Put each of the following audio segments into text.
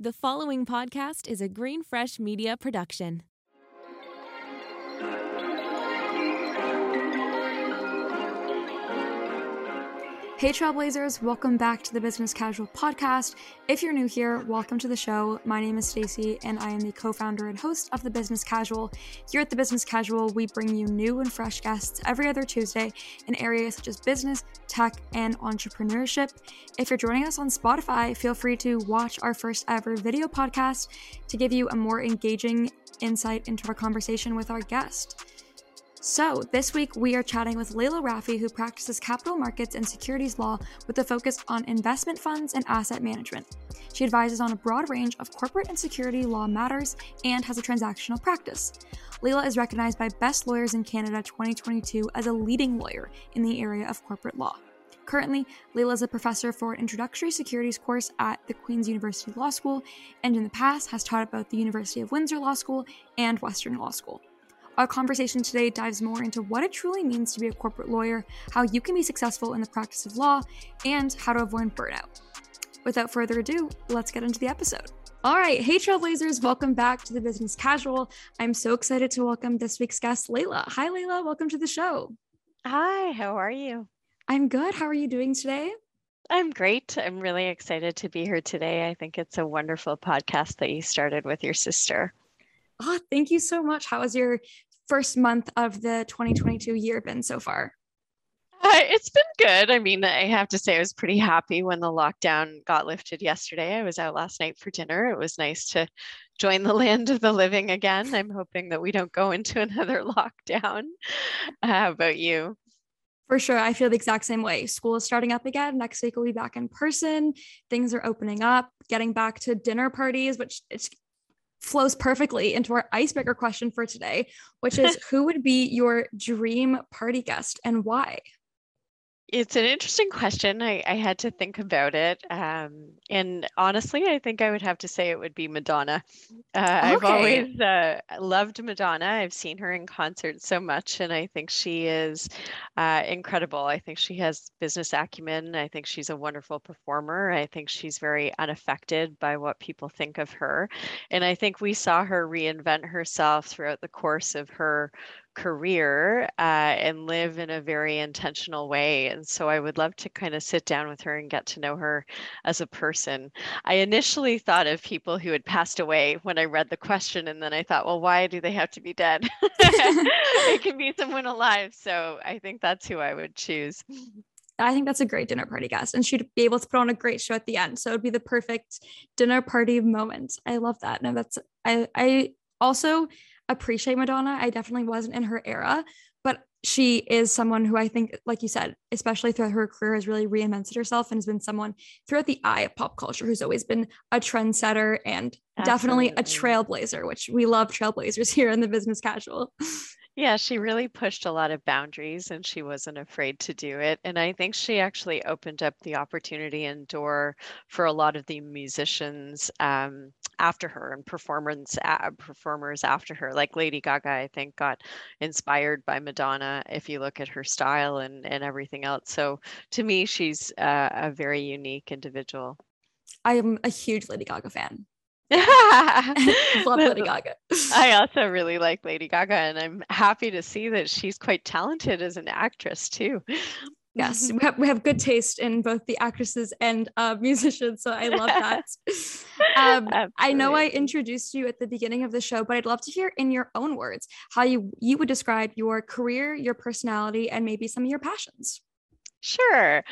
The following podcast is a Greenfresh Media production. Hey Trailblazers, welcome back to the Business Casual podcast. If you're new here, welcome to the show. My name is Stacey and I am the co-founder and host of the Business Casual. Here at the Business Casual, we bring you new and fresh guests every other Tuesday in areas such as business, tech, and entrepreneurship. If you're joining us on Spotify, feel free to watch our first ever video podcast to give you a more engaging insight into our conversation with our guest. So this week we are chatting with Leila Rafi, who practices capital markets and securities law with a focus on investment funds and asset management. She advises on a broad range of corporate and security law matters and has a transactional practice. Leila is recognized by Best Lawyers in Canada 2022 as a leading lawyer in the area of corporate law. Currently, Leila is a professor for an introductory securities course at the Queen's University Law School, and in the past has taught at both the University of Windsor Law School and Western Law School. Our conversation today dives more into what it truly means to be a corporate lawyer, how you can be successful in the practice of law, and how to avoid burnout. Without further ado, let's get into the episode. All right. Hey, Trailblazers. Welcome back to the Business Casual. I'm so excited to welcome this week's guest, Leila. Hi, Leila. Welcome to the show. Hi, how are you? I'm good. How are you doing today? I'm great. I'm really excited to be here today. I think it's a wonderful podcast that you started with your sister. Oh, thank you so much. How has your first month of the 2022 year been so far? It's been good. I mean, I have to say I was pretty happy when the lockdown got lifted yesterday. I was out last night for dinner. It was nice to join the land of the living again. I'm hoping that we don't go into another lockdown. How about you? For sure. I feel the exact same way. School is starting up again. Next week, we'll be back in person. Things are opening up, getting back to dinner parties, which it's flows perfectly into our icebreaker question for today, which is who would be your dream party guest and why? It's an interesting question. I had to think about it. And honestly, I think I would have to say it would be Madonna. I've always loved Madonna. I've seen her in concert so much, and I think she is incredible. I think she has business acumen. I think she's a wonderful performer. I think she's very unaffected by what people think of her. And I think we saw her reinvent herself throughout the course of her career and live in a very intentional way. And so I would love to kind of sit down with her and get to know her as a person. I initially thought of people who had passed away when I read the question. And then I thought, well, why do they have to be dead? It can be someone alive. So I think that's who I would choose. I think that's a great dinner party guest. And she'd be able to put on a great show at the end. So it'd be the perfect dinner party moment. I love that. No, that's, I also appreciate Madonna. I definitely wasn't in her era, but she is someone who I think, like you said, especially throughout her career, has really reinvented herself and has been someone throughout the eye of pop culture who's always been a trendsetter and Absolutely. Definitely a trailblazer, which we love trailblazers here in the Business Casual. Yeah, she really pushed a lot of boundaries and she wasn't afraid to do it. And I think she actually opened up the opportunity and door for a lot of the musicians after her and performers after her, like Lady Gaga, I think got inspired by Madonna, if you look at her style and everything else. So to me, she's a very unique individual. I am a huge Lady Gaga fan. Love Lady Gaga. I also really like Lady Gaga, and I'm happy to see that she's quite talented as an actress too. Yes, we have good taste in both the actresses and musicians, so I love that. I know I introduced you at the beginning of the show, but I'd love to hear in your own words how you would describe your career, your personality, and maybe some of your passions. Sure.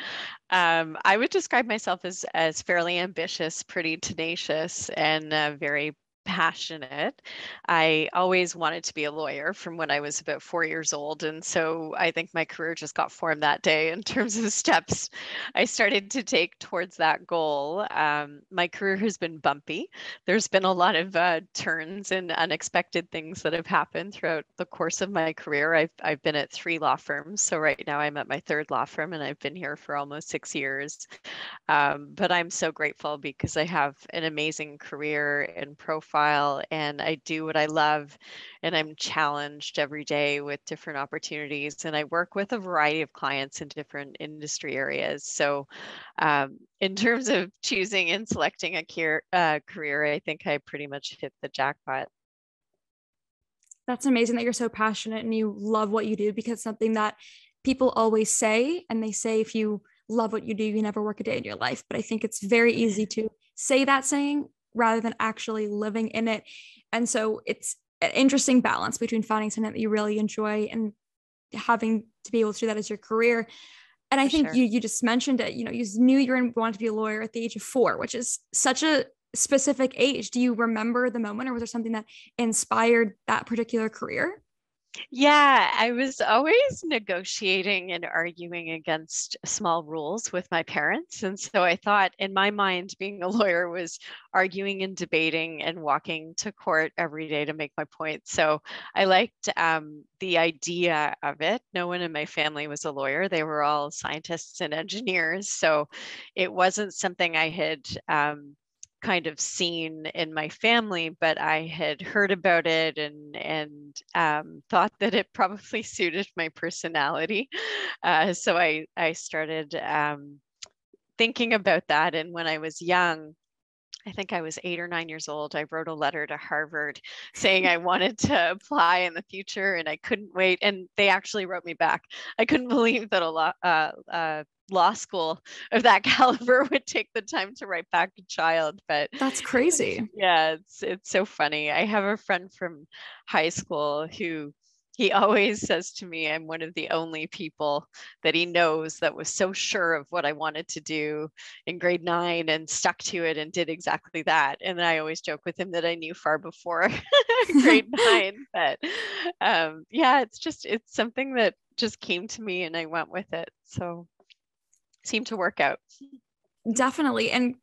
I would describe myself as fairly ambitious, pretty tenacious, and very passionate. I always wanted to be a lawyer from when I was about 4 years old. And so I think my career just got formed that day in terms of steps I started to take towards that goal. My career has been bumpy. There's been a lot of turns and unexpected things that have happened throughout the course of my career. I've been at three law firms. So right now I'm at my third law firm and I've been here for almost 6 years. But I'm so grateful because I have an amazing career and profile profile, and I do what I love, and I'm challenged every day with different opportunities, and I work with a variety of clients in different industry areas. So in terms of choosing and selecting a career, I think I pretty much hit the jackpot. That's amazing that you're so passionate and you love what you do, because something that people always say, and they say, if you love what you do, you never work a day in your life. But I think it's very easy to say that saying rather than actually living in it. And so it's an interesting balance between finding something that you really enjoy and having to be able to do that as your career. And I think you just mentioned it, you know, you knew you wanted to be a lawyer at the age of 4, which is such a specific age. Do you remember the moment, or was there something that inspired that particular career? Yeah, I was always negotiating and arguing against small rules with my parents. And so I thought, in my mind, being a lawyer was arguing and debating and walking to court every day to make my point. So I liked the idea of it. No one in my family was a lawyer. They were all scientists and engineers. So it wasn't something I had kind of seen in my family, but I had heard about it and thought that it probably suited my personality. So I started thinking about that. And when I was young, I think I was 8 or 9 years old, I wrote a letter to Harvard saying I wanted to apply in the future, and I couldn't wait. And they actually wrote me back. I couldn't believe that a law school of that caliber would take the time to write back a child. But that's crazy. Yeah, it's so funny. I have a friend from high school who, he always says to me, I'm one of the only people that he knows that was so sure of what I wanted to do in grade 9 and stuck to it and did exactly that. And I always joke with him that I knew far before grade 9. But yeah, it's something that just came to me and I went with it. So it seemed to work out. Definitely. And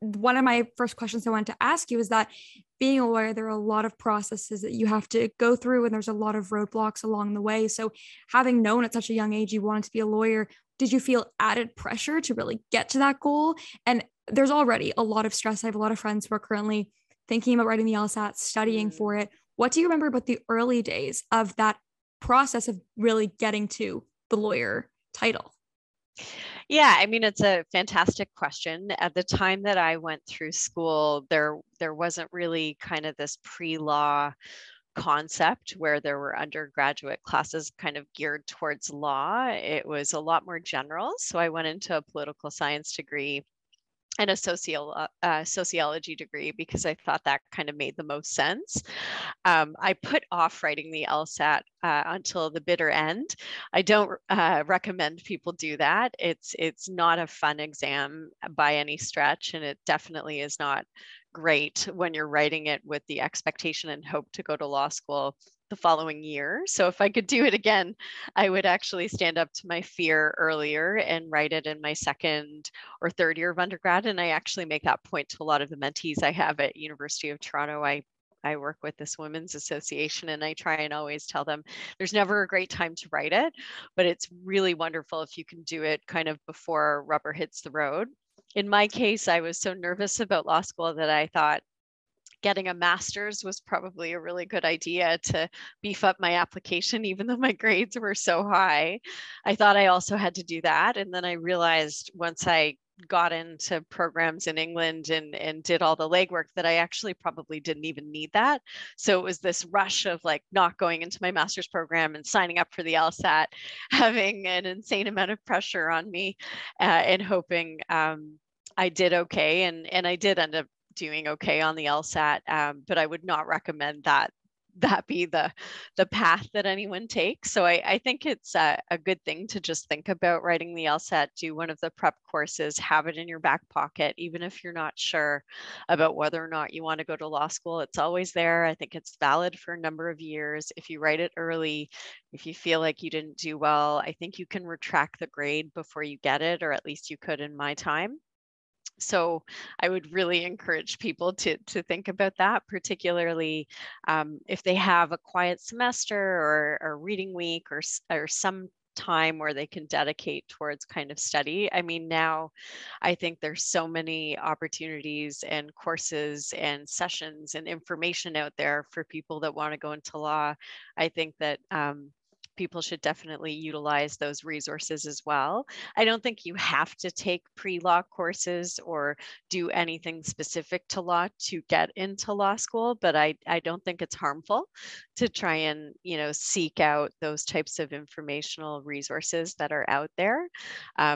one of my first questions I wanted to ask you is that, being a lawyer, there are a lot of processes that you have to go through, and there's a lot of roadblocks along the way. So having known at such a young age you wanted to be a lawyer, did you feel added pressure to really get to that goal? And there's already a lot of stress. I have a lot of friends who are currently thinking about writing the LSAT, studying for it. What do you remember about the early days of that process of really getting to the lawyer title? Yeah, I mean, it's a fantastic question. At the time that I went through school, there wasn't really kind of this pre-law concept where there were undergraduate classes kind of geared towards law. It was a lot more general. So I went into a political science degree and a sociology degree because I thought that kind of made the most sense. I put off writing the LSAT until the bitter end. I don't recommend people do that. It's not a fun exam by any stretch, and it definitely is not great when you're writing it with the expectation and hope to go to law school the following year. So if I could do it again, I would actually stand up to my fear earlier and write it in my 2nd or 3rd year of undergrad. And I actually make that point to a lot of the mentees I have at University of Toronto. I work with this women's association, and I try and always tell them there's never a great time to write it, but it's really wonderful if you can do it kind of before rubber hits the road. In my case, I was so nervous about law school that I thought getting a master's was probably a really good idea to beef up my application, even though my grades were so high. I thought I also had to do that. And then I realized once I got into programs in England and did all the legwork that I actually probably didn't even need that. So it was this rush of like not going into my master's program and signing up for the LSAT, having an insane amount of pressure on me and hoping I did okay. And I did end up doing okay on the LSAT, but I would not recommend that be the path that anyone takes. So I think it's a good thing to just think about writing the LSAT, do one of the prep courses, have it in your back pocket, even if you're not sure about whether or not you want to go to law school. It's always there. I think it's valid for a number of years. If you write it early, if you feel like you didn't do well, I think you can retract the grade before you get it, or at least you could in my time. So I would really encourage people to think about that, particularly if they have a quiet semester or reading week or some time where they can dedicate towards kind of study. I mean, now I think there's so many opportunities and courses and sessions and information out there for people that want to go into law. I think that people should definitely utilize those resources as well. I don't think you have to take pre-law courses or do anything specific to law to get into law school, but I don't think it's harmful to try and, you know, seek out those types of informational resources that are out there.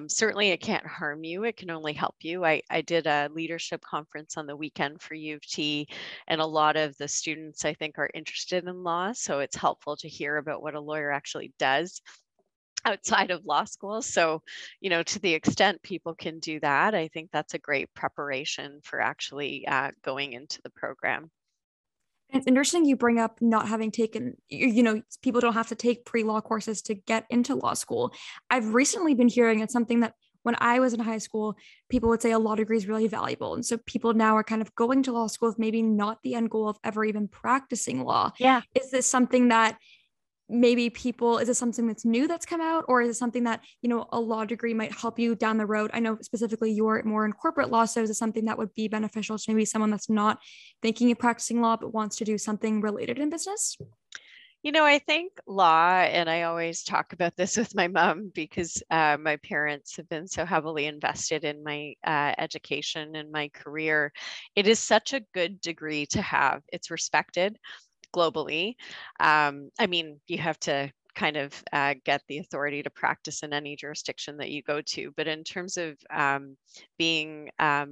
Certainly it can't harm you, it can only help you. I did a leadership conference on the weekend for U of T, and a lot of the students I think are interested in law, so it's helpful to hear about what a lawyer actually does outside of law school. So, you know, to the extent people can do that, I think that's a great preparation for actually going into the program. It's interesting you bring up not having taken, you know, people don't have to take pre-law courses to get into law school. I've recently been hearing it's something that when I was in high school, people would say a law degree is really valuable. And so people now are kind of going to law school with maybe not the end goal of ever even practicing law. Yeah. Is this something that maybe people, is it something that's new that's come out, or is it something that, you know, a law degree might help you down the road? I know specifically you're more in corporate law, so is it something that would be beneficial to maybe someone that's not thinking of practicing law but wants to do something related in business? You know, I think law, and I always talk about this with my mom because my parents have been so heavily invested in my education and my career. It is such a good degree to have. It's respected globally. I mean, you have to kind of get the authority to practice in any jurisdiction that you go to. But in terms of being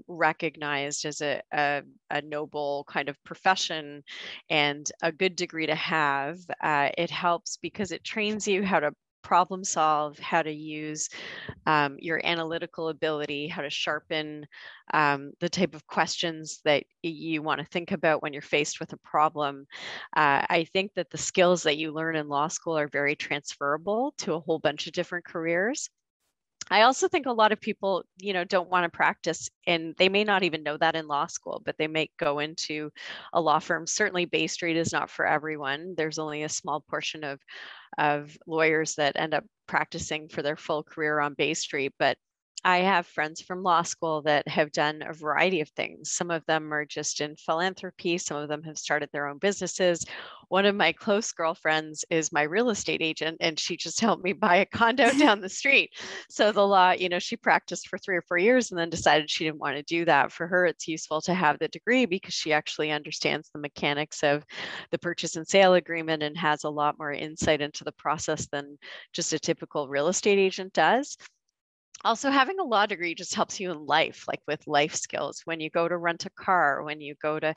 recognized as a noble kind of profession and a good degree to have, it helps because it trains you how to problem solve, how to use your analytical ability, how to sharpen the type of questions that you want to think about when you're faced with a problem. I think that the skills that you learn in law school are very transferable to a whole bunch of different careers. I also think a lot of people, you know, don't want to practice, and they may not even know that in law school, but they may go into a law firm. Certainly Bay Street is not for everyone. There's only a small portion of lawyers that end up practicing for their full career on Bay Street, but I have friends from law school that have done a variety of things. Some of them are just in philanthropy. Some of them have started their own businesses. One of my close girlfriends is my real estate agent, and she just helped me buy a condo down the street. So the law, you know, she practiced for 3 or 4 years and then decided she didn't want to do that. For her, it's useful to have the degree because she actually understands the mechanics of the purchase and sale agreement and has a lot more insight into the process than just a typical real estate agent does. Also, having a law degree just helps you in life, like with life skills. When you go to rent a car, when you go to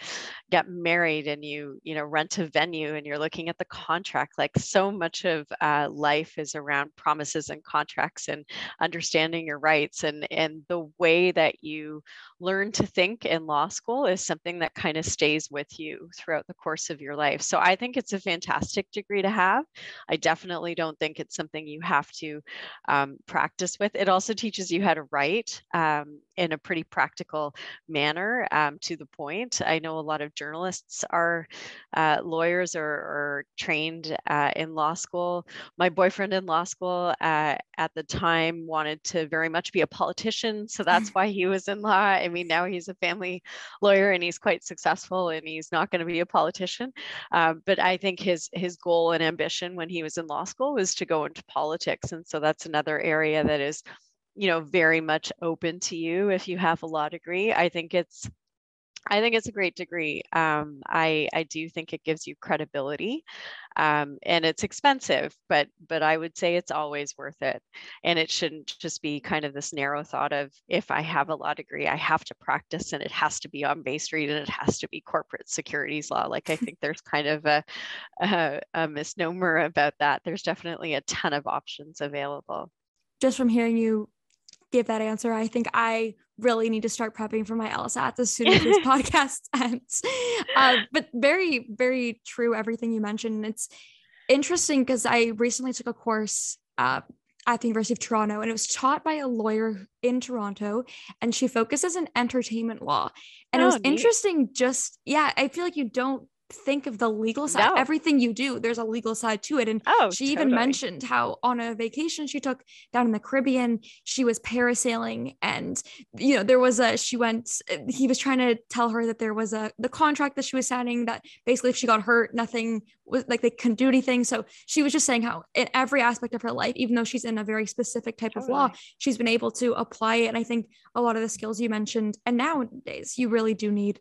get married and you know, rent a venue and you're looking at the contract, like so much of life is around promises and contracts and understanding your rights. And the way that you learn to think in law school is something that kind of stays with you throughout the course of your life. So I think it's a fantastic degree to have. I definitely don't think it's something you have to practice with. It also teaches you how to write in a pretty practical manner, to the point. I know a lot of journalists are lawyers or trained in law school. My boyfriend in law school at the time wanted to very much be a politician, so that's why he was in law. I mean, now he's a family lawyer and he's quite successful and he's not going to be a politician. But I think his goal and ambition when he was in law school was to go into politics. And so that's another area that is, you know, very much open to you if you have a law degree. I think it's a great degree. I do think it gives you credibility, and it's expensive, but I would say it's always worth it. And it shouldn't just be kind of this narrow thought of, if I have a law degree, I have to practice and it has to be on Bay Street and it has to be corporate securities law. Like, I think there's kind of a misnomer about that. There's definitely a ton of options available. Just from hearing you give that answer, I think I really need to start prepping for my LSAT as soon as this podcast ends. But very, very true, everything you mentioned. It's interesting because I recently took a course at the University of Toronto, and it was taught by a lawyer in Toronto, and she focuses on entertainment law. And it was interesting. I feel like you don't think of the legal side. No. Everything you do, there's a legal side to it. And she even mentioned how on a vacation she took down in the Caribbean, she was parasailing, and you know, there was a, she went, he was trying to tell her that there was the contract that she was signing that basically if she got hurt, nothing was like, they couldn't do anything. So she was just saying how in every aspect of her life, even though she's in a very specific type of law, she's been able to apply it. And I think a lot of the skills you mentioned, and nowadays you really do need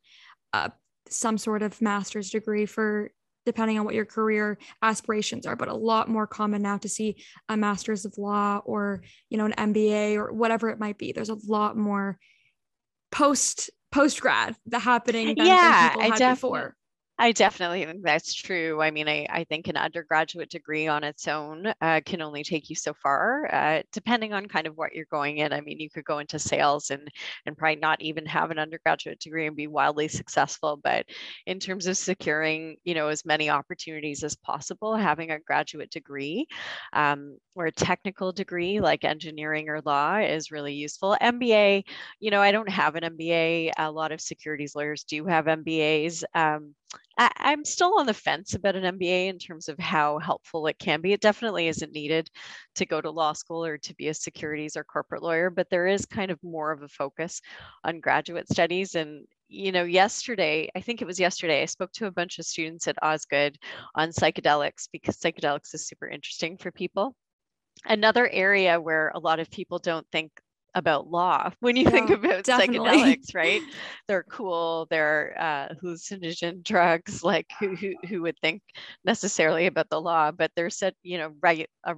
some sort of master's degree for, depending on what your career aspirations are, but a lot more common now to see a master's of law or, you know, an MBA or whatever it might be. There's a lot more post-grad that happening than people had before. I definitely think that's true. I mean, I think an undergraduate degree on its own can only take you so far, depending on kind of what you're going in. I mean, you could go into sales and probably not even have an undergraduate degree and be wildly successful. But in terms of securing, you know, as many opportunities as possible, having a graduate degree or a technical degree like engineering or law is really useful. MBA, you know, I don't have an MBA. A lot of securities lawyers do have MBAs. I'm still on the fence about an MBA in terms of how helpful it can be. It definitely isn't needed to go to law school or to be a securities or corporate lawyer, but there is kind of more of a focus on graduate studies. And, you know, yesterday, I spoke to a bunch of students at Osgoode on psychedelics, because psychedelics is super interesting for people. Another area where a lot of people don't think about law when you think about psychedelics, right? They're cool, they're hallucinogen drugs, like who would think necessarily about the law, but there's a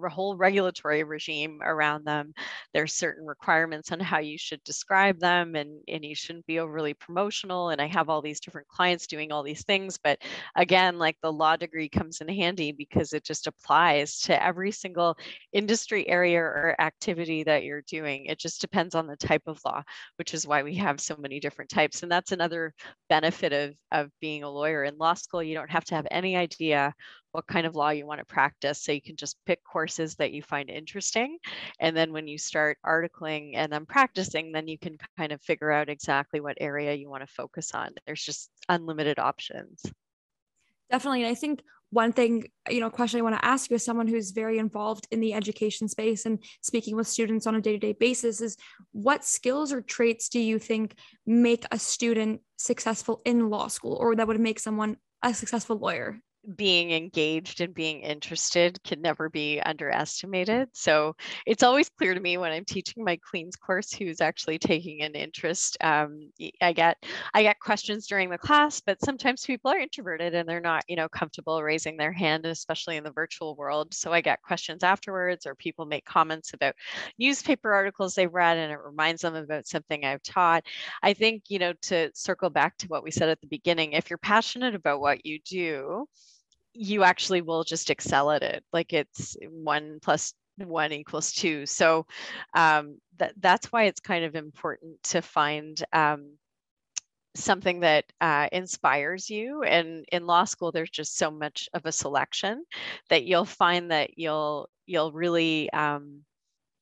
whole regulatory regime around them. There's certain requirements on how you should describe them, and you shouldn't be overly promotional, and I have all these different clients doing all these things, but again, like the law degree comes in handy because it just applies to every single industry area or activity that you're doing. It just depends on the type of law, which is why we have so many different types. And that's another benefit of being a lawyer. In law school, you don't have to have any idea what kind of law you want to practice. So you can just pick courses that you find interesting. And then when you start articling and then practicing, then you can kind of figure out exactly what area you want to focus on. There's just unlimited options. Definitely. And I think one thing, you know, question I want to ask you as someone who's very involved in the education space and speaking with students on a day-to-day basis is, what skills or traits do you think make a student successful in law school, or that would make someone a successful lawyer? Being engaged and being interested can never be underestimated. So it's always clear to me when I'm teaching my Queen's course who's actually taking an interest. I get questions during the class, but sometimes people are introverted and they're not, you know, comfortable raising their hand, especially in the virtual world. So I get questions afterwards, or people make comments about newspaper articles they've read and it reminds them about something I've taught. I think, you know, to circle back to what we said at the beginning, if you're passionate about what you do, you actually will just excel at it. Like, it's 1 + 1 = 2. So that's why it's kind of important to find something that inspires you. And in law school, there's just so much of a selection that you'll find that you'll really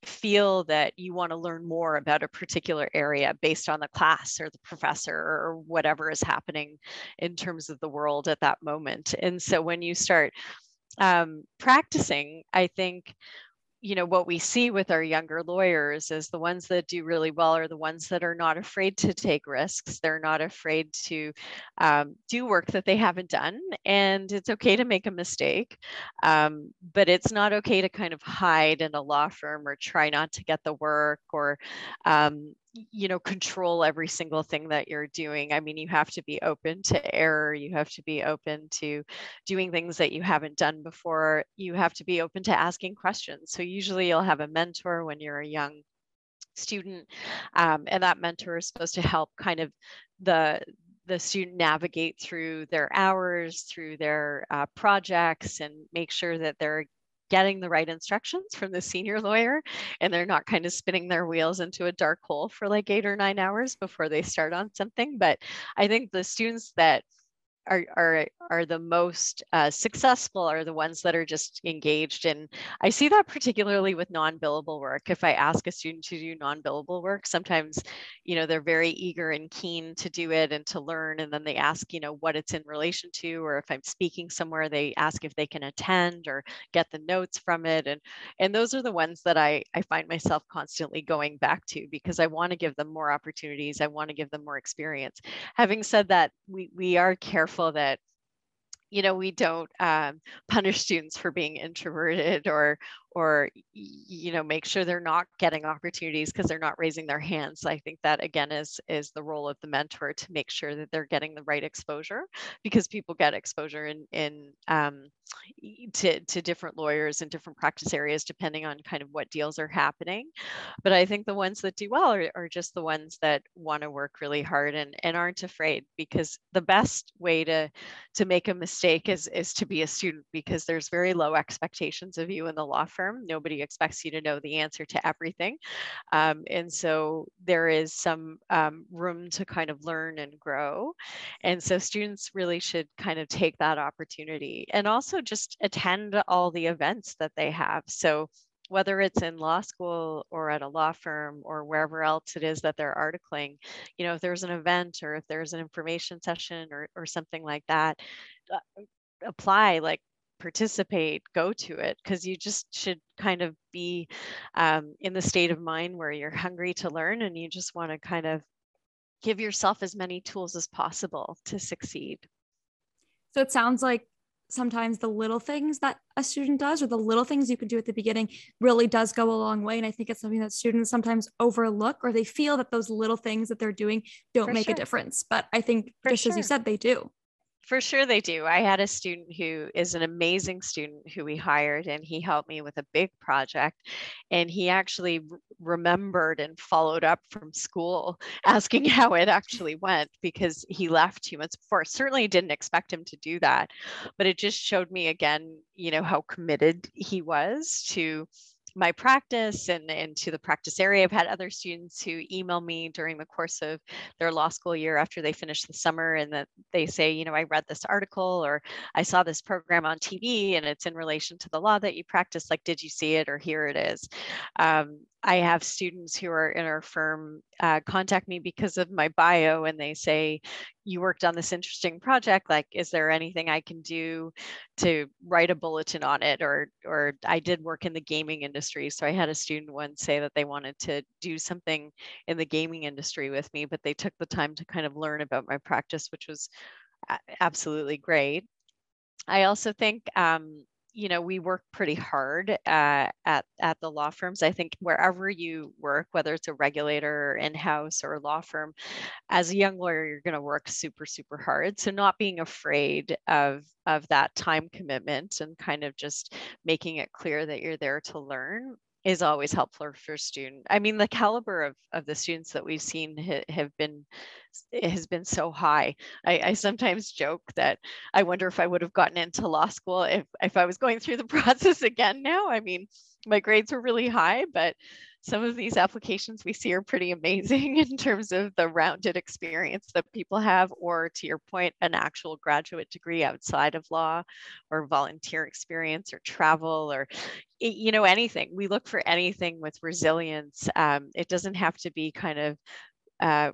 feel that you want to learn more about a particular area based on the class or the professor or whatever is happening in terms of the world at that moment. And so when you start practicing, I think, you know, what we see with our younger lawyers is the ones that do really well are the ones that are not afraid to take risks. They're not afraid to do work that they haven't done. And it's okay to make a mistake, but it's not okay to kind of hide in a law firm or try not to get the work or, you know, control every single thing that you're doing. I mean, you have to be open to error. You have to be open to doing things that you haven't done before. You have to be open to asking questions. So usually you'll have a mentor when you're a young student, and that mentor is supposed to help kind of the student navigate through their hours, through their projects, and make sure that they're getting the right instructions from the senior lawyer, and they're not kind of spinning their wheels into a dark hole for like 8 or 9 hours before they start on something. But I think the students that are the most successful are the ones that are just engaged. And I see that particularly with non-billable work. If I ask a student to do non-billable work, sometimes, you know, they're very eager and keen to do it and to learn. And then they ask, you know, what it's in relation to, or if I'm speaking somewhere, they ask if they can attend or get the notes from it. And those are the ones that I find myself constantly going back to, because I want to give them more opportunities. I want to give them more experience. Having said that, we are careful that, you know, we don't punish students for being introverted or, you know, make sure they're not getting opportunities because they're not raising their hands. I think that, again, is the role of the mentor to make sure that they're getting the right exposure, because people get exposure to different lawyers and different practice areas, depending on kind of what deals are happening. But I think the ones that do well are just the ones that want to work really hard and aren't afraid, because the best way to make a mistake is to be a student, because there's very low expectations of you in the law firm. Nobody expects you to know the answer to everything. And so there is some room to kind of learn and grow. And so students really should kind of take that opportunity and also just attend all the events that they have. So whether it's in law school or at a law firm or wherever else it is that they're articling, you know, if there's an event or if there's an information session or something like that, apply, like, participate, go to it, because you just should kind of be in the state of mind where you're hungry to learn and you just want to kind of give yourself as many tools as possible to succeed. So it sounds like sometimes the little things that a student does, or the little things you can do at the beginning, really does go a long way. And I think it's something that students sometimes overlook, or they feel that those little things that they're doing don't make a difference. But I think, just as you said, they do. For sure they do. I had a student who is an amazing student who we hired, and he helped me with a big project, and he actually remembered and followed up from school asking how it actually went, because he left 2 months before. Certainly didn't expect him to do that, but it just showed me again, you know, how committed he was to my practice and to the practice area. I've had other students who email me during the course of their law school year after they finish the summer, and that they say, you know, I read this article, or I saw this program on TV and it's in relation to the law that you practice. Like, did you see it, or here it is. I have students who are in our firm contact me because of my bio, and they say, you worked on this interesting project. Like, is there anything I can do to write a bulletin on it? Or I did work in the gaming industry. So I had a student once say that they wanted to do something in the gaming industry with me, but they took the time to kind of learn about my practice, which was absolutely great. I also think, you know, we work pretty hard at the law firms. I think wherever you work, whether it's a regulator or in-house or a law firm, as a young lawyer, you're going to work super, super hard. So not being afraid of that time commitment and kind of just making it clear that you're there to learn is always helpful for student. I mean, the caliber of the students that we've seen has been so high. I sometimes joke that I wonder if I would have gotten into law school if I was going through the process again now. I mean, my grades were really high, but some of these applications we see are pretty amazing in terms of the rounded experience that people have, or to your point, an actual graduate degree outside of law, or volunteer experience, or travel, or, you know, anything. We look for anything with resilience. It doesn't have to be kind of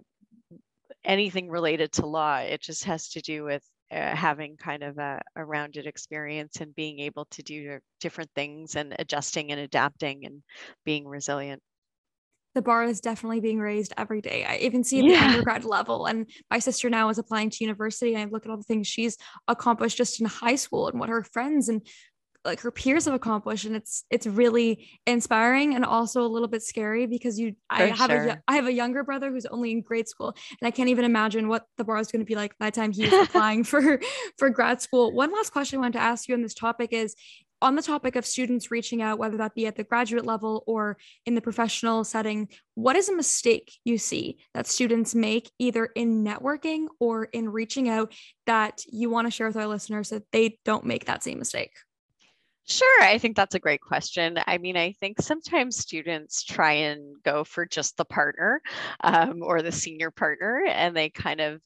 anything related to law. It just has to do with having kind of a rounded experience and being able to do different things and adjusting and adapting and being resilient. The bar is definitely being raised every day. I even see the undergrad level, and my sister now is applying to university, and I look at all the things she's accomplished just in high school and what her friends and like her peers have accomplished. And it's really inspiring and also a little bit scary, because I have a younger brother who's only in grade school, and I can't even imagine what the bar is going to be like by the time he's applying for grad school. One last question I wanted to ask you on this topic is, on the topic of students reaching out, whether that be at the graduate level or in the professional setting, what is a mistake you see that students make either in networking or in reaching out that you want to share with our listeners so that they don't make that same mistake? Sure. I think that's a great question. I mean, I think sometimes students try and go for just the partner or the senior partner, and they kind of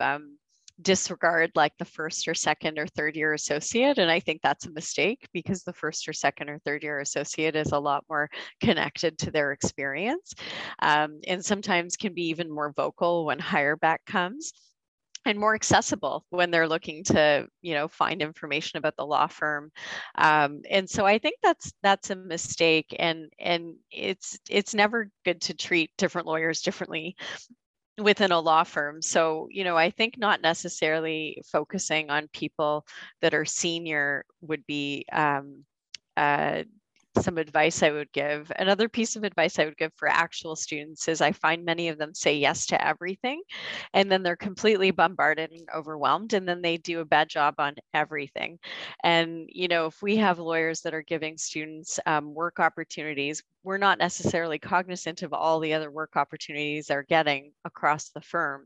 disregard like the first or second or third year associate. And I think that's a mistake, because the first or second or third year associate is a lot more connected to their experience, and sometimes can be even more vocal when hire back comes, and more accessible when they're looking to, you know, find information about the law firm. And so I think that's a mistake, and it's never good to treat different lawyers differently within a law firm. So, you know, I think not necessarily focusing on people that are senior would be some advice I would give. Another piece of advice I would give for actual students is I find many of them say yes to everything, and then they're completely bombarded and overwhelmed, and then they do a bad job on everything. And, you know, if we have lawyers that are giving students work opportunities, we're not necessarily cognizant of all the other work opportunities they're getting across the firm.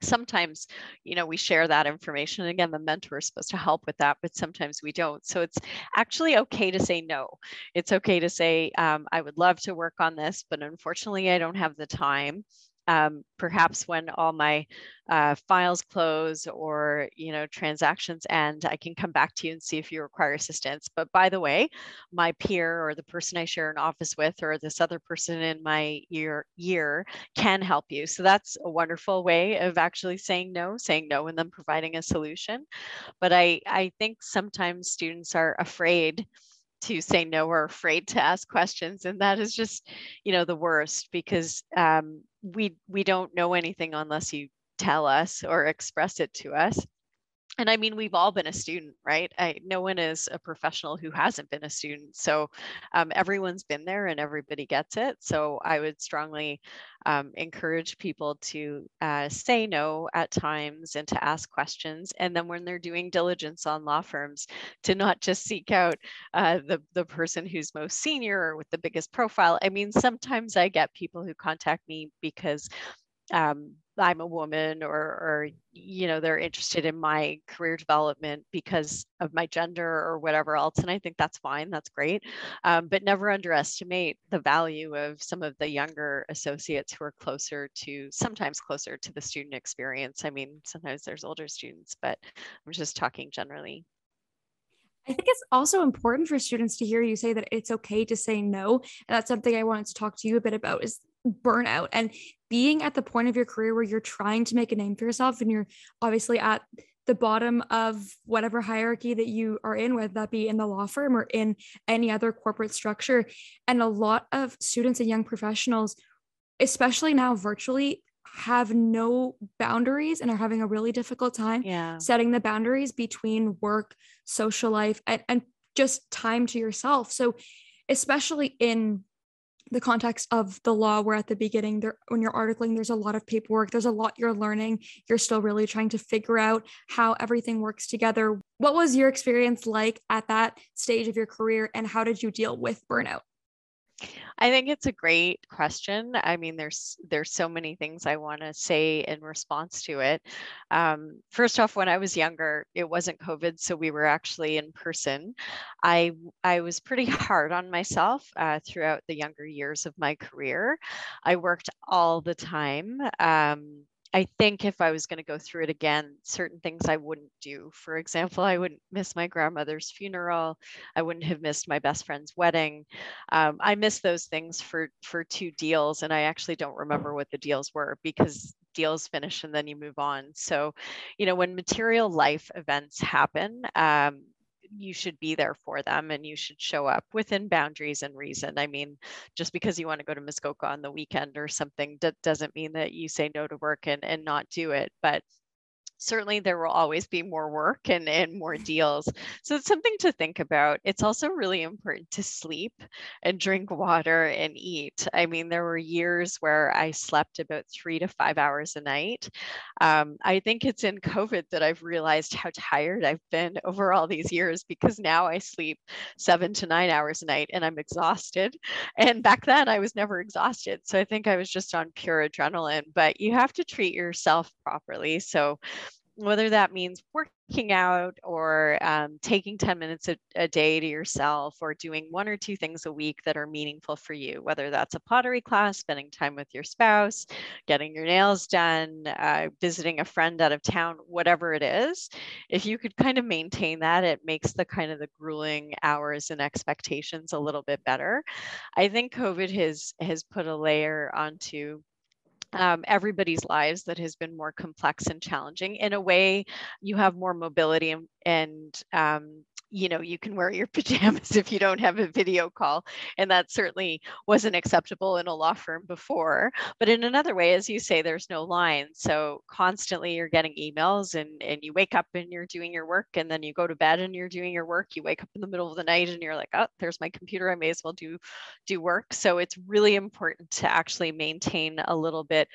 Sometimes, you know, we share that information. Again, the mentor is supposed to help with that, but sometimes we don't. So it's actually okay to say no. It's okay to say, I would love to work on this, but unfortunately, I don't have the time. Perhaps when all my files close or, you know, transactions end, I can come back to you and see if you require assistance. But by the way, my peer or the person I share an office with or this other person in my year can help you. So that's a wonderful way of actually saying no and then providing a solution. But I think sometimes students are afraid to say no or afraid to ask questions. And that is just, you know, the worst, because we don't know anything unless you tell us or express it to us. And I mean, we've all been a student, right? No one is a professional who hasn't been a student. So everyone's been there and everybody gets it. So I would strongly encourage people to say no at times and to ask questions. And then when they're doing diligence on law firms, to not just seek out the person who's most senior or with the biggest profile. I mean, sometimes I get people who contact me because I'm a woman, or, you know, they're interested in my career development because of my gender or whatever else. And I think that's fine. That's great. But never underestimate the value of some of the younger associates who are sometimes closer to the student experience. I mean, sometimes there's older students, but I'm just talking generally. I think it's also important for students to hear you say that it's okay to say no. And that's something I wanted to talk to you a bit about, is burnout and being at the point of your career where you're trying to make a name for yourself, and you're obviously at the bottom of whatever hierarchy that you are in, whether that be in the law firm or in any other corporate structure. And a lot of students and young professionals, especially now virtually, have no boundaries and are having a really difficult time setting the boundaries between work, social life, and just time to yourself. So especially in the context of the law, where at the beginning, when you're articling, there's a lot of paperwork, there's a lot you're learning, you're still really trying to figure out how everything works together. What was your experience like at that stage of your career, and how did you deal with burnout? I think it's a great question. I mean, there's so many things I want to say in response to it. First off, when I was younger, it wasn't COVID, so we were actually in person. I was pretty hard on myself throughout the younger years of my career. I worked all the time. I think if I was going to go through it again, certain things I wouldn't do. For example, I wouldn't miss my grandmother's funeral. I wouldn't have missed my best friend's wedding. I missed those things for two deals, and I actually don't remember what the deals were, because deals finish and then you move on. So, you know, when material life events happen, you should be there for them, and you should show up within boundaries and reason. I mean, just because you want to go to Muskoka on the weekend or something, that doesn't mean that you say no to work and not do it. But certainly there will always be more work and more deals. So it's something to think about. It's also really important to sleep and drink water and eat. I mean, there were years where I slept about 3 to 5 hours a night. I think it's in COVID that I've realized how tired I've been over all these years, because now I sleep 7 to 9 hours a night and I'm exhausted. And back then I was never exhausted. So I think I was just on pure adrenaline, but you have to treat yourself properly. So whether that means working out or taking 10 minutes a day to yourself, or doing one or two things a week that are meaningful for you, whether that's a pottery class, spending time with your spouse, getting your nails done, visiting a friend out of town, whatever it is, if you could kind of maintain that, it makes the kind of the grueling hours and expectations a little bit better. I think COVID has put a layer onto everybody's lives that has been more complex and challenging. In a way, you have more mobility and you know, you can wear your pajamas if you don't have a video call. And that certainly wasn't acceptable in a law firm before. But in another way, as you say, there's no line. So constantly you're getting emails and you wake up and you're doing your work, and then you go to bed and you're doing your work. You wake up in the middle of the night and you're like, oh, there's my computer. I may as well do work. So it's really important to actually maintain a little bit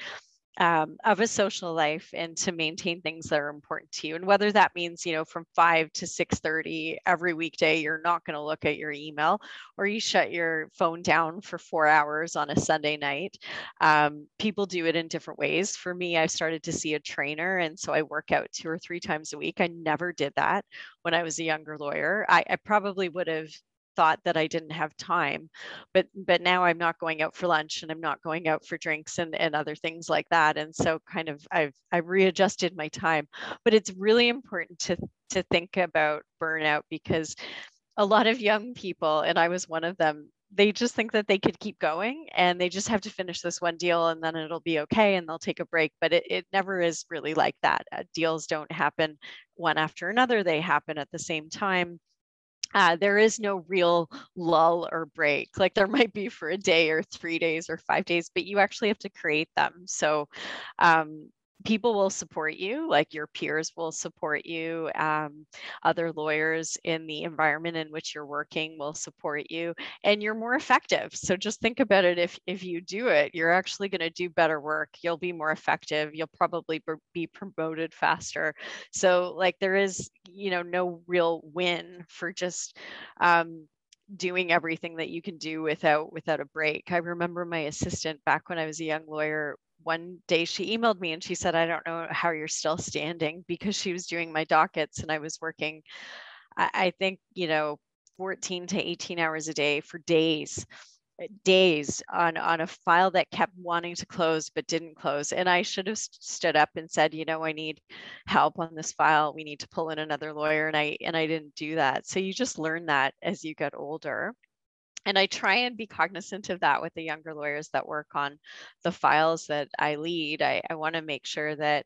of a social life and to maintain things that are important to you. And whether that means, you know, from 5 to 6:30 every weekday, you're not going to look at your email, or you shut your phone down for 4 hours on a Sunday night. People do it in different ways. For me, I started to see a trainer, and so I work out 2 or 3 times a week. I never did that when I was a younger lawyer. I probably would have thought that I didn't have time, but now I'm not going out for lunch, and I'm not going out for drinks and other things like that. And so kind of I've readjusted my time. But it's really important to think about burnout, because a lot of young people, and I was one of them, they just think that they could keep going and they just have to finish this one deal and then it'll be okay and they'll take a break. But it never is really like that. Deals don't happen one after another. They happen at the same time. There is no real lull or break. Like, there might be for a day or 3 days or 5 days, but you actually have to create them. So people will support you, like your peers will support you. Other lawyers in the environment in which you're working will support you, and you're more effective. So just think about it. If you do it, you're actually going to do better work. You'll be more effective. You'll probably be promoted faster. So like, there is, you know, no real win for just doing everything that you can do without a break. I remember my assistant back when I was a young lawyer. One day she emailed me and she said, I don't know how you're still standing, because she was doing my dockets and I was working, I think, you know, 14 to 18 hours a day for days on a file that kept wanting to close but didn't close. And I should have stood up and said, you know, I need help on this file. We need to pull in another lawyer. And I didn't do that. So you just learn that as you get older. And I try and be cognizant of that with the younger lawyers that work on the files that I lead. I want to make sure that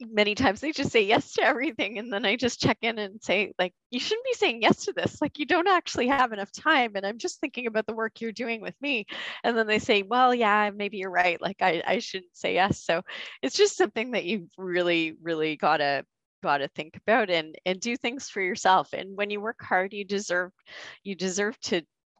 many times they just say yes to everything. And then I just check in and say, like, you shouldn't be saying yes to this. Like, you don't actually have enough time. And I'm just thinking about the work you're doing with me. And then they say, well, yeah, maybe you're right. Like, I shouldn't say yes. So it's just something that you've really, really got to think about and do things for yourself. And when you work hard, you deserve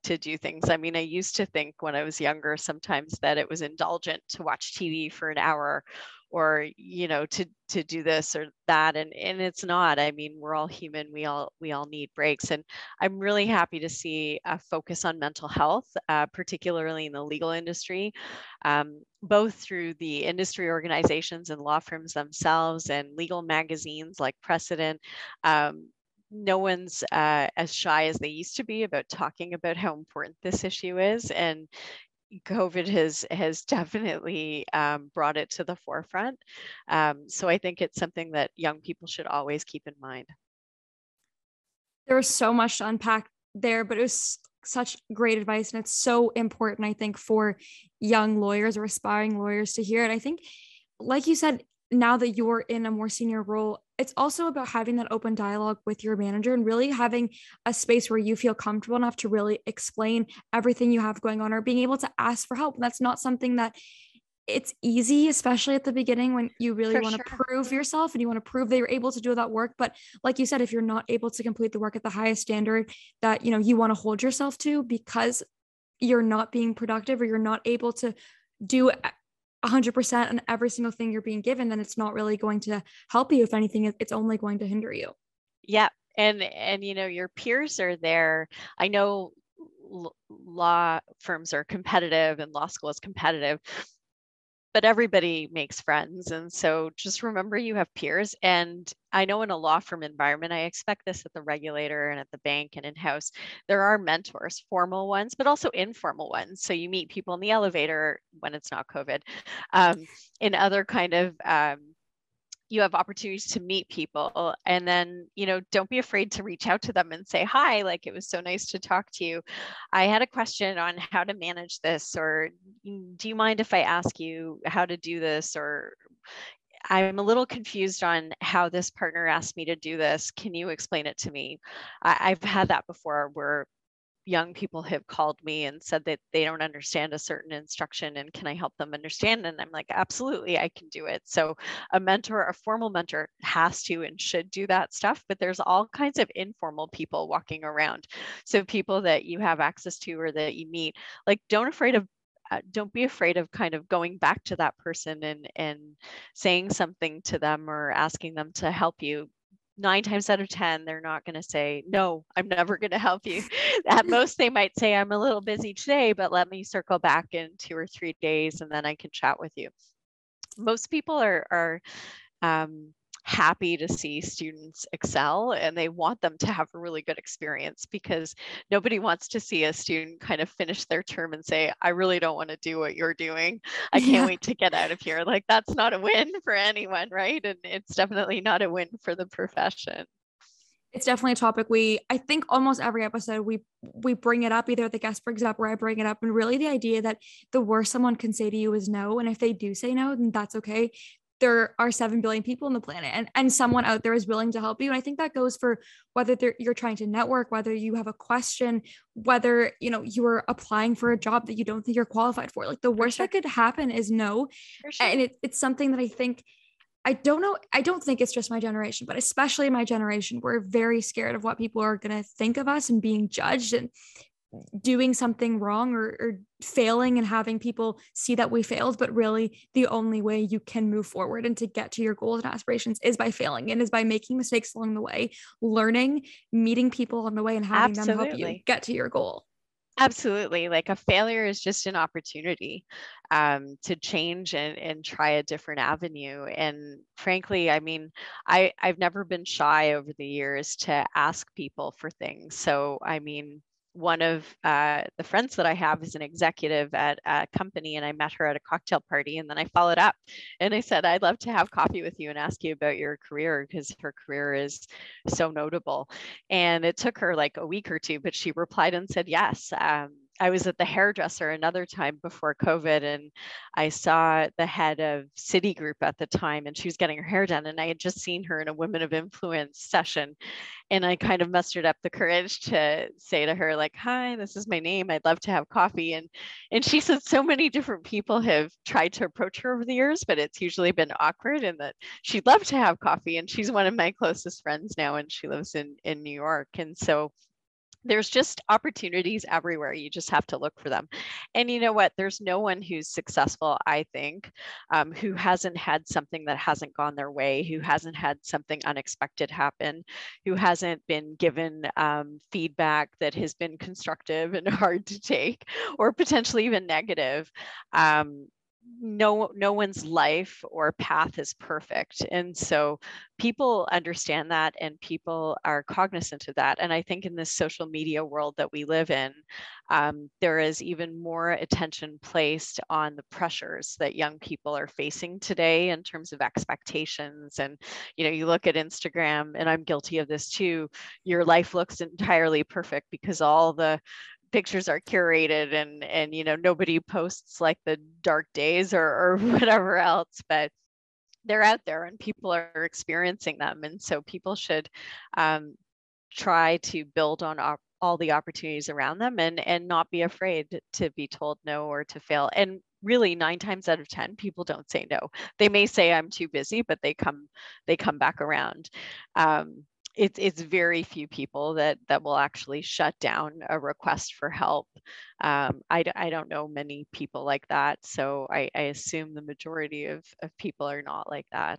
to do things. I mean, I used to think when I was younger sometimes that it was indulgent to watch TV for an hour, or, you know, to do this or that. And it's not. I mean, we're all human. We all need breaks. And I'm really happy to see a focus on mental health, particularly in the legal industry, both through the industry organizations and law firms themselves and legal magazines like Precedent. No one's as shy as they used to be about talking about how important this issue is. And COVID has definitely brought it to the forefront. So I think it's something that young people should always keep in mind. There was so much to unpack there, but it was such great advice. And it's so important, I think, for young lawyers or aspiring lawyers to hear it. I think, like you said, now that you're in a more senior role, it's also about having that open dialogue with your manager and really having a space where you feel comfortable enough to really explain everything you have going on, or being able to ask for help. And that's not something that it's easy, especially at the beginning when you really want to prove yourself and you want to prove that you're able to do that work. But like you said, if you're not able to complete the work at the highest standard that, you know, you want to hold yourself to because you're not being productive or you're not able to do 100% on every single thing you're being given, then it's not really going to help you. If anything, it's only going to hinder you. Yeah. And, you know, your peers are there. I know law firms are competitive and law school is competitive, But everybody makes friends. And so just remember you have peers. And I know in a law firm environment, I expect this at the regulator and at the bank and in-house, there are mentors, formal ones, but also informal ones. So you meet people in the elevator when it's not COVID, in other kind of, you have opportunities to meet people. And then, you know, don't be afraid to reach out to them and say, hi, like, it was so nice to talk to you. I had a question on how to manage this, or do you mind if I ask you how to do this? Or I'm a little confused on how this partner asked me to do this. Can you explain it to me? I've had that before where young people have called me and said that they don't understand a certain instruction and can I help them understand? And I'm like, absolutely, I can do it. So a mentor, a formal mentor has to and should do that stuff, but there's all kinds of informal people walking around. So people that you have access to or that you meet, like don't be afraid of kind of going back to that person and saying something to them or asking them to help you. 9 times out of 10, they're not going to say, no, I'm never going to help you. At most, they might say, I'm a little busy today, but let me circle back in 2 or 3 days and then I can chat with you. Most people are happy to see students excel, and they want them to have a really good experience, because nobody wants to see a student kind of finish their term and say, I really don't want to do what you're doing. I can't wait to get out of here. Like, that's not a win for anyone, right? And it's definitely not a win for the profession. It's definitely a topic I think almost every episode we bring it up, either the guest brings it up or I bring it up. And really the idea that the worst someone can say to you is no. And if they do say no, then that's okay. There are 7 billion people on the planet, and someone out there is willing to help you. And I think that goes for whether you're trying to network, whether you have a question, whether, you know, you are applying for a job that you don't think you're qualified for. Like, the worst that could happen is no. And it's something that I think, I don't think it's just my generation, but especially my generation, we're very scared of what people are going to think of us and being judged and doing something wrong or failing and having people see that we failed. But really the only way you can move forward and to get to your goals and aspirations is by failing and is by making mistakes along the way, learning, meeting people on the way and having them help you get to your goal. Absolutely. Like, a failure is just an opportunity to change and try a different avenue. And frankly, I mean, I've never been shy over the years to ask people for things. So, I mean, one of the friends that I have is an executive at a company, and I met her at a cocktail party, and then I followed up and I said, I'd love to have coffee with you and ask you about your career, because her career is so notable. And it took her like a week or two, but she replied and said, yes. I was at the hairdresser another time before COVID, and I saw the head of Citigroup at the time, and she was getting her hair done, and I had just seen her in a Women of Influence session, and I kind of mustered up the courage to say to her, like, hi, this is my name. I'd love to have coffee. And she said so many different people have tried to approach her over the years, but it's usually been awkward, and that she'd love to have coffee. And she's one of my closest friends now, and she lives in New York. And so there's just opportunities everywhere. You just have to look for them. And you know what? There's no one who's successful, I think, who hasn't had something that hasn't gone their way, who hasn't had something unexpected happen, who hasn't been given feedback that has been constructive and hard to take, or potentially even negative. No one's life or path is perfect. And so people understand that, and people are cognizant of that. And I think in this social media world that we live in, there is even more attention placed on the pressures that young people are facing today in terms of expectations. And, you know, you look at Instagram, and I'm guilty of this too. Your life looks entirely perfect because all the pictures are curated, and you know, nobody posts like the dark days or whatever else, but they're out there and people are experiencing them. And so people should try to build on all the opportunities around them and not be afraid to be told no or to fail. And really 9 times out of 10, people don't say no. They may say I'm too busy, but they come back around. It's very few people that will actually shut down a request for help. I don't know many people like that. So I assume the majority of people are not like that.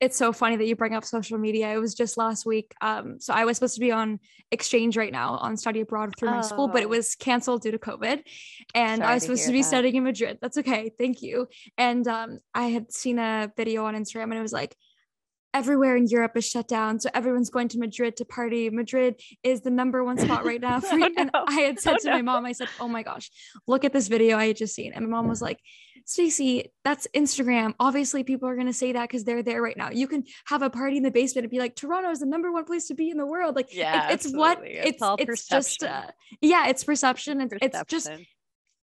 It's so funny that you bring up social media. It was just last week. So I was supposed to be on exchange right now on study abroad through my school, but it was canceled due to COVID. And I was supposed to be studying in Madrid. That's okay. Thank you. And I had seen a video on Instagram and it was like, everywhere in Europe is shut down. So everyone's going to Madrid to party. Madrid is the number one spot right now. For And I had said to my mom, I said, oh my gosh, look at this video I had just seen. And my mom was like, Stacey, that's Instagram. Obviously people are going to say that because they're there right now. You can have a party in the basement and be like, Toronto is the number one place to be in the world. Like, yeah, it's what it's just, yeah, it's perception. And it's just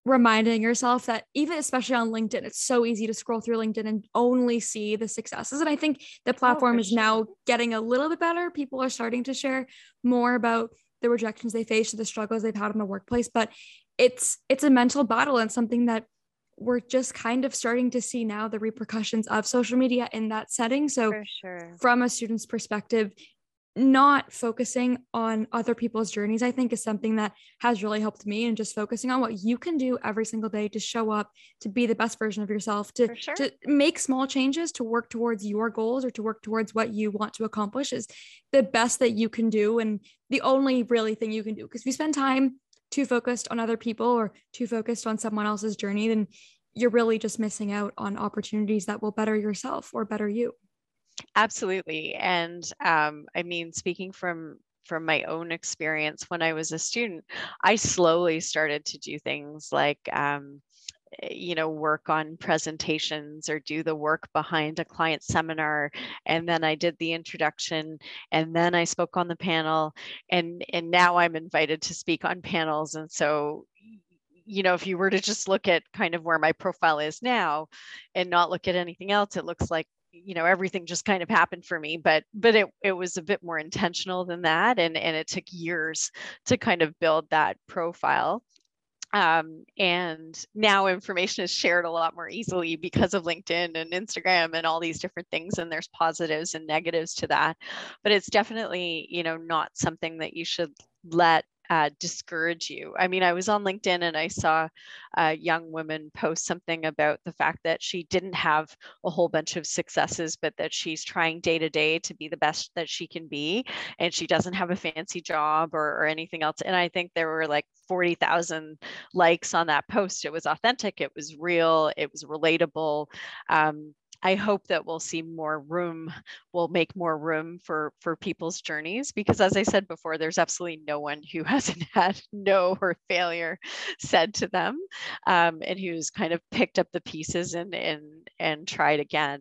reminding yourself that even especially on LinkedIn, it's so easy to scroll through LinkedIn and only see the successes. And I think the platform is now getting a little bit better. People are starting to share more about the rejections they face, the struggles they've had in the workplace, but it's a mental battle and something that we're just kind of starting to see now the repercussions of social media in that setting. So from a student's perspective, not focusing on other people's journeys, I think, is something that has really helped me, and just focusing on what you can do every single day to show up, to be the best version of yourself, to make small changes, to work towards your goals or to work towards what you want to accomplish is the best that you can do. And the only really thing you can do, because if you spend time too focused on other people or too focused on someone else's journey, then you're really just missing out on opportunities that will better yourself or better you. Absolutely. And I mean, speaking from my own experience, when I was a student, I slowly started to do things like, you know, work on presentations or do the work behind a client seminar. And then I did the introduction and then I spoke on the panel, and now I'm invited to speak on panels. And so, you know, if you were to just look at kind of where my profile is now and not look at anything else, it looks like, you know, everything just kind of happened for me, but it was a bit more intentional than that. And it took years to kind of build that profile. And now information is shared a lot more easily because of LinkedIn and Instagram and all these different things. And there's positives and negatives to that, but it's definitely, you know, not something that you should let discourage you. I mean, I was on LinkedIn and I saw a young woman post something about the fact that she didn't have a whole bunch of successes, but that she's trying day to day to be the best that she can be. And she doesn't have a fancy job or anything else. And I think there were like 40,000 likes on that post. It was authentic. It was real. It was relatable. I hope that we'll see more room, we'll make more room for people's journeys, because as I said before, there's absolutely no one who hasn't had no or failure said to them, and who's kind of picked up the pieces and tried again.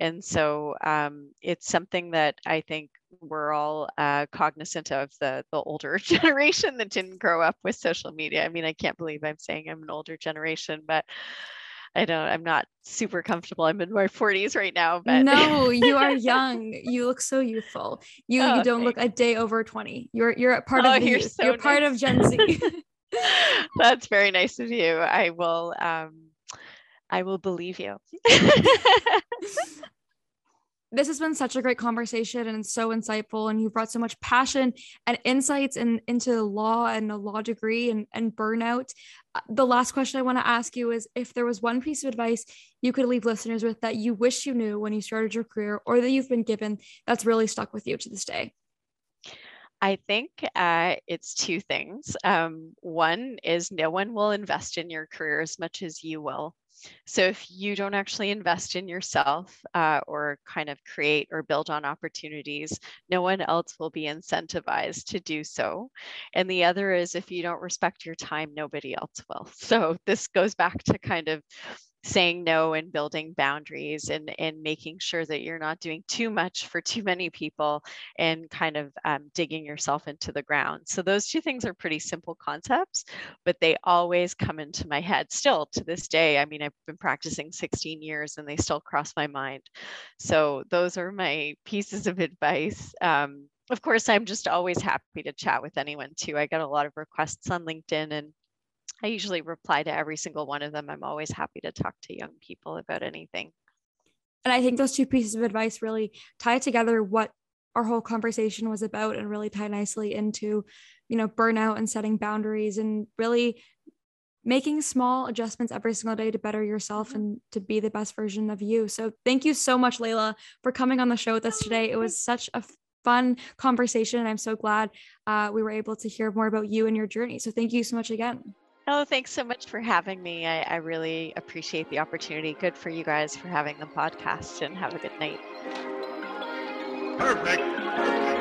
And so it's something that I think we're all cognizant of, the older generation that didn't grow up with social media. I mean, I can't believe I'm saying I'm an older generation, but I'm not super comfortable. I'm in my 40s right now, but no, you are young. You look so youthful. You don't look a day over 20. You're a part of the youth. You're nice. Part of Gen Z. That's very nice of you. I will believe you. This has been such a great conversation and so insightful, and you brought so much passion and insights into law and a law degree and burnout. The last question I want to ask you is, if there was one piece of advice you could leave listeners with that you wish you knew when you started your career, or that you've been given that's really stuck with you to this day. I think it's two things. One is, no one will invest in your career as much as you will. So if you don't actually invest in yourself or kind of create or build on opportunities, no one else will be incentivized to do so. And the other is, if you don't respect your time, nobody else will. So this goes back to kind of saying no and building boundaries and making sure that you're not doing too much for too many people and kind of digging yourself into the ground. So those two things are pretty simple concepts, but they always come into my head still to this day. I mean, I've been practicing 16 years and they still cross my mind. So those are my pieces of advice. Of course, I'm just always happy to chat with anyone too. I get a lot of requests on LinkedIn and I usually reply to every single one of them. I'm always happy to talk to young people about anything. And I think those two pieces of advice really tie together what our whole conversation was about and really tie nicely into, you know, burnout and setting boundaries and really making small adjustments every single day to better yourself and to be the best version of you. So thank you so much, Leila, for coming on the show with us today. It was such a fun conversation, and I'm so glad we were able to hear more about you and your journey. So thank you so much again. Oh, thanks so much for having me. I really appreciate the opportunity. Good for you guys for having the podcast, and have a good night. Perfect.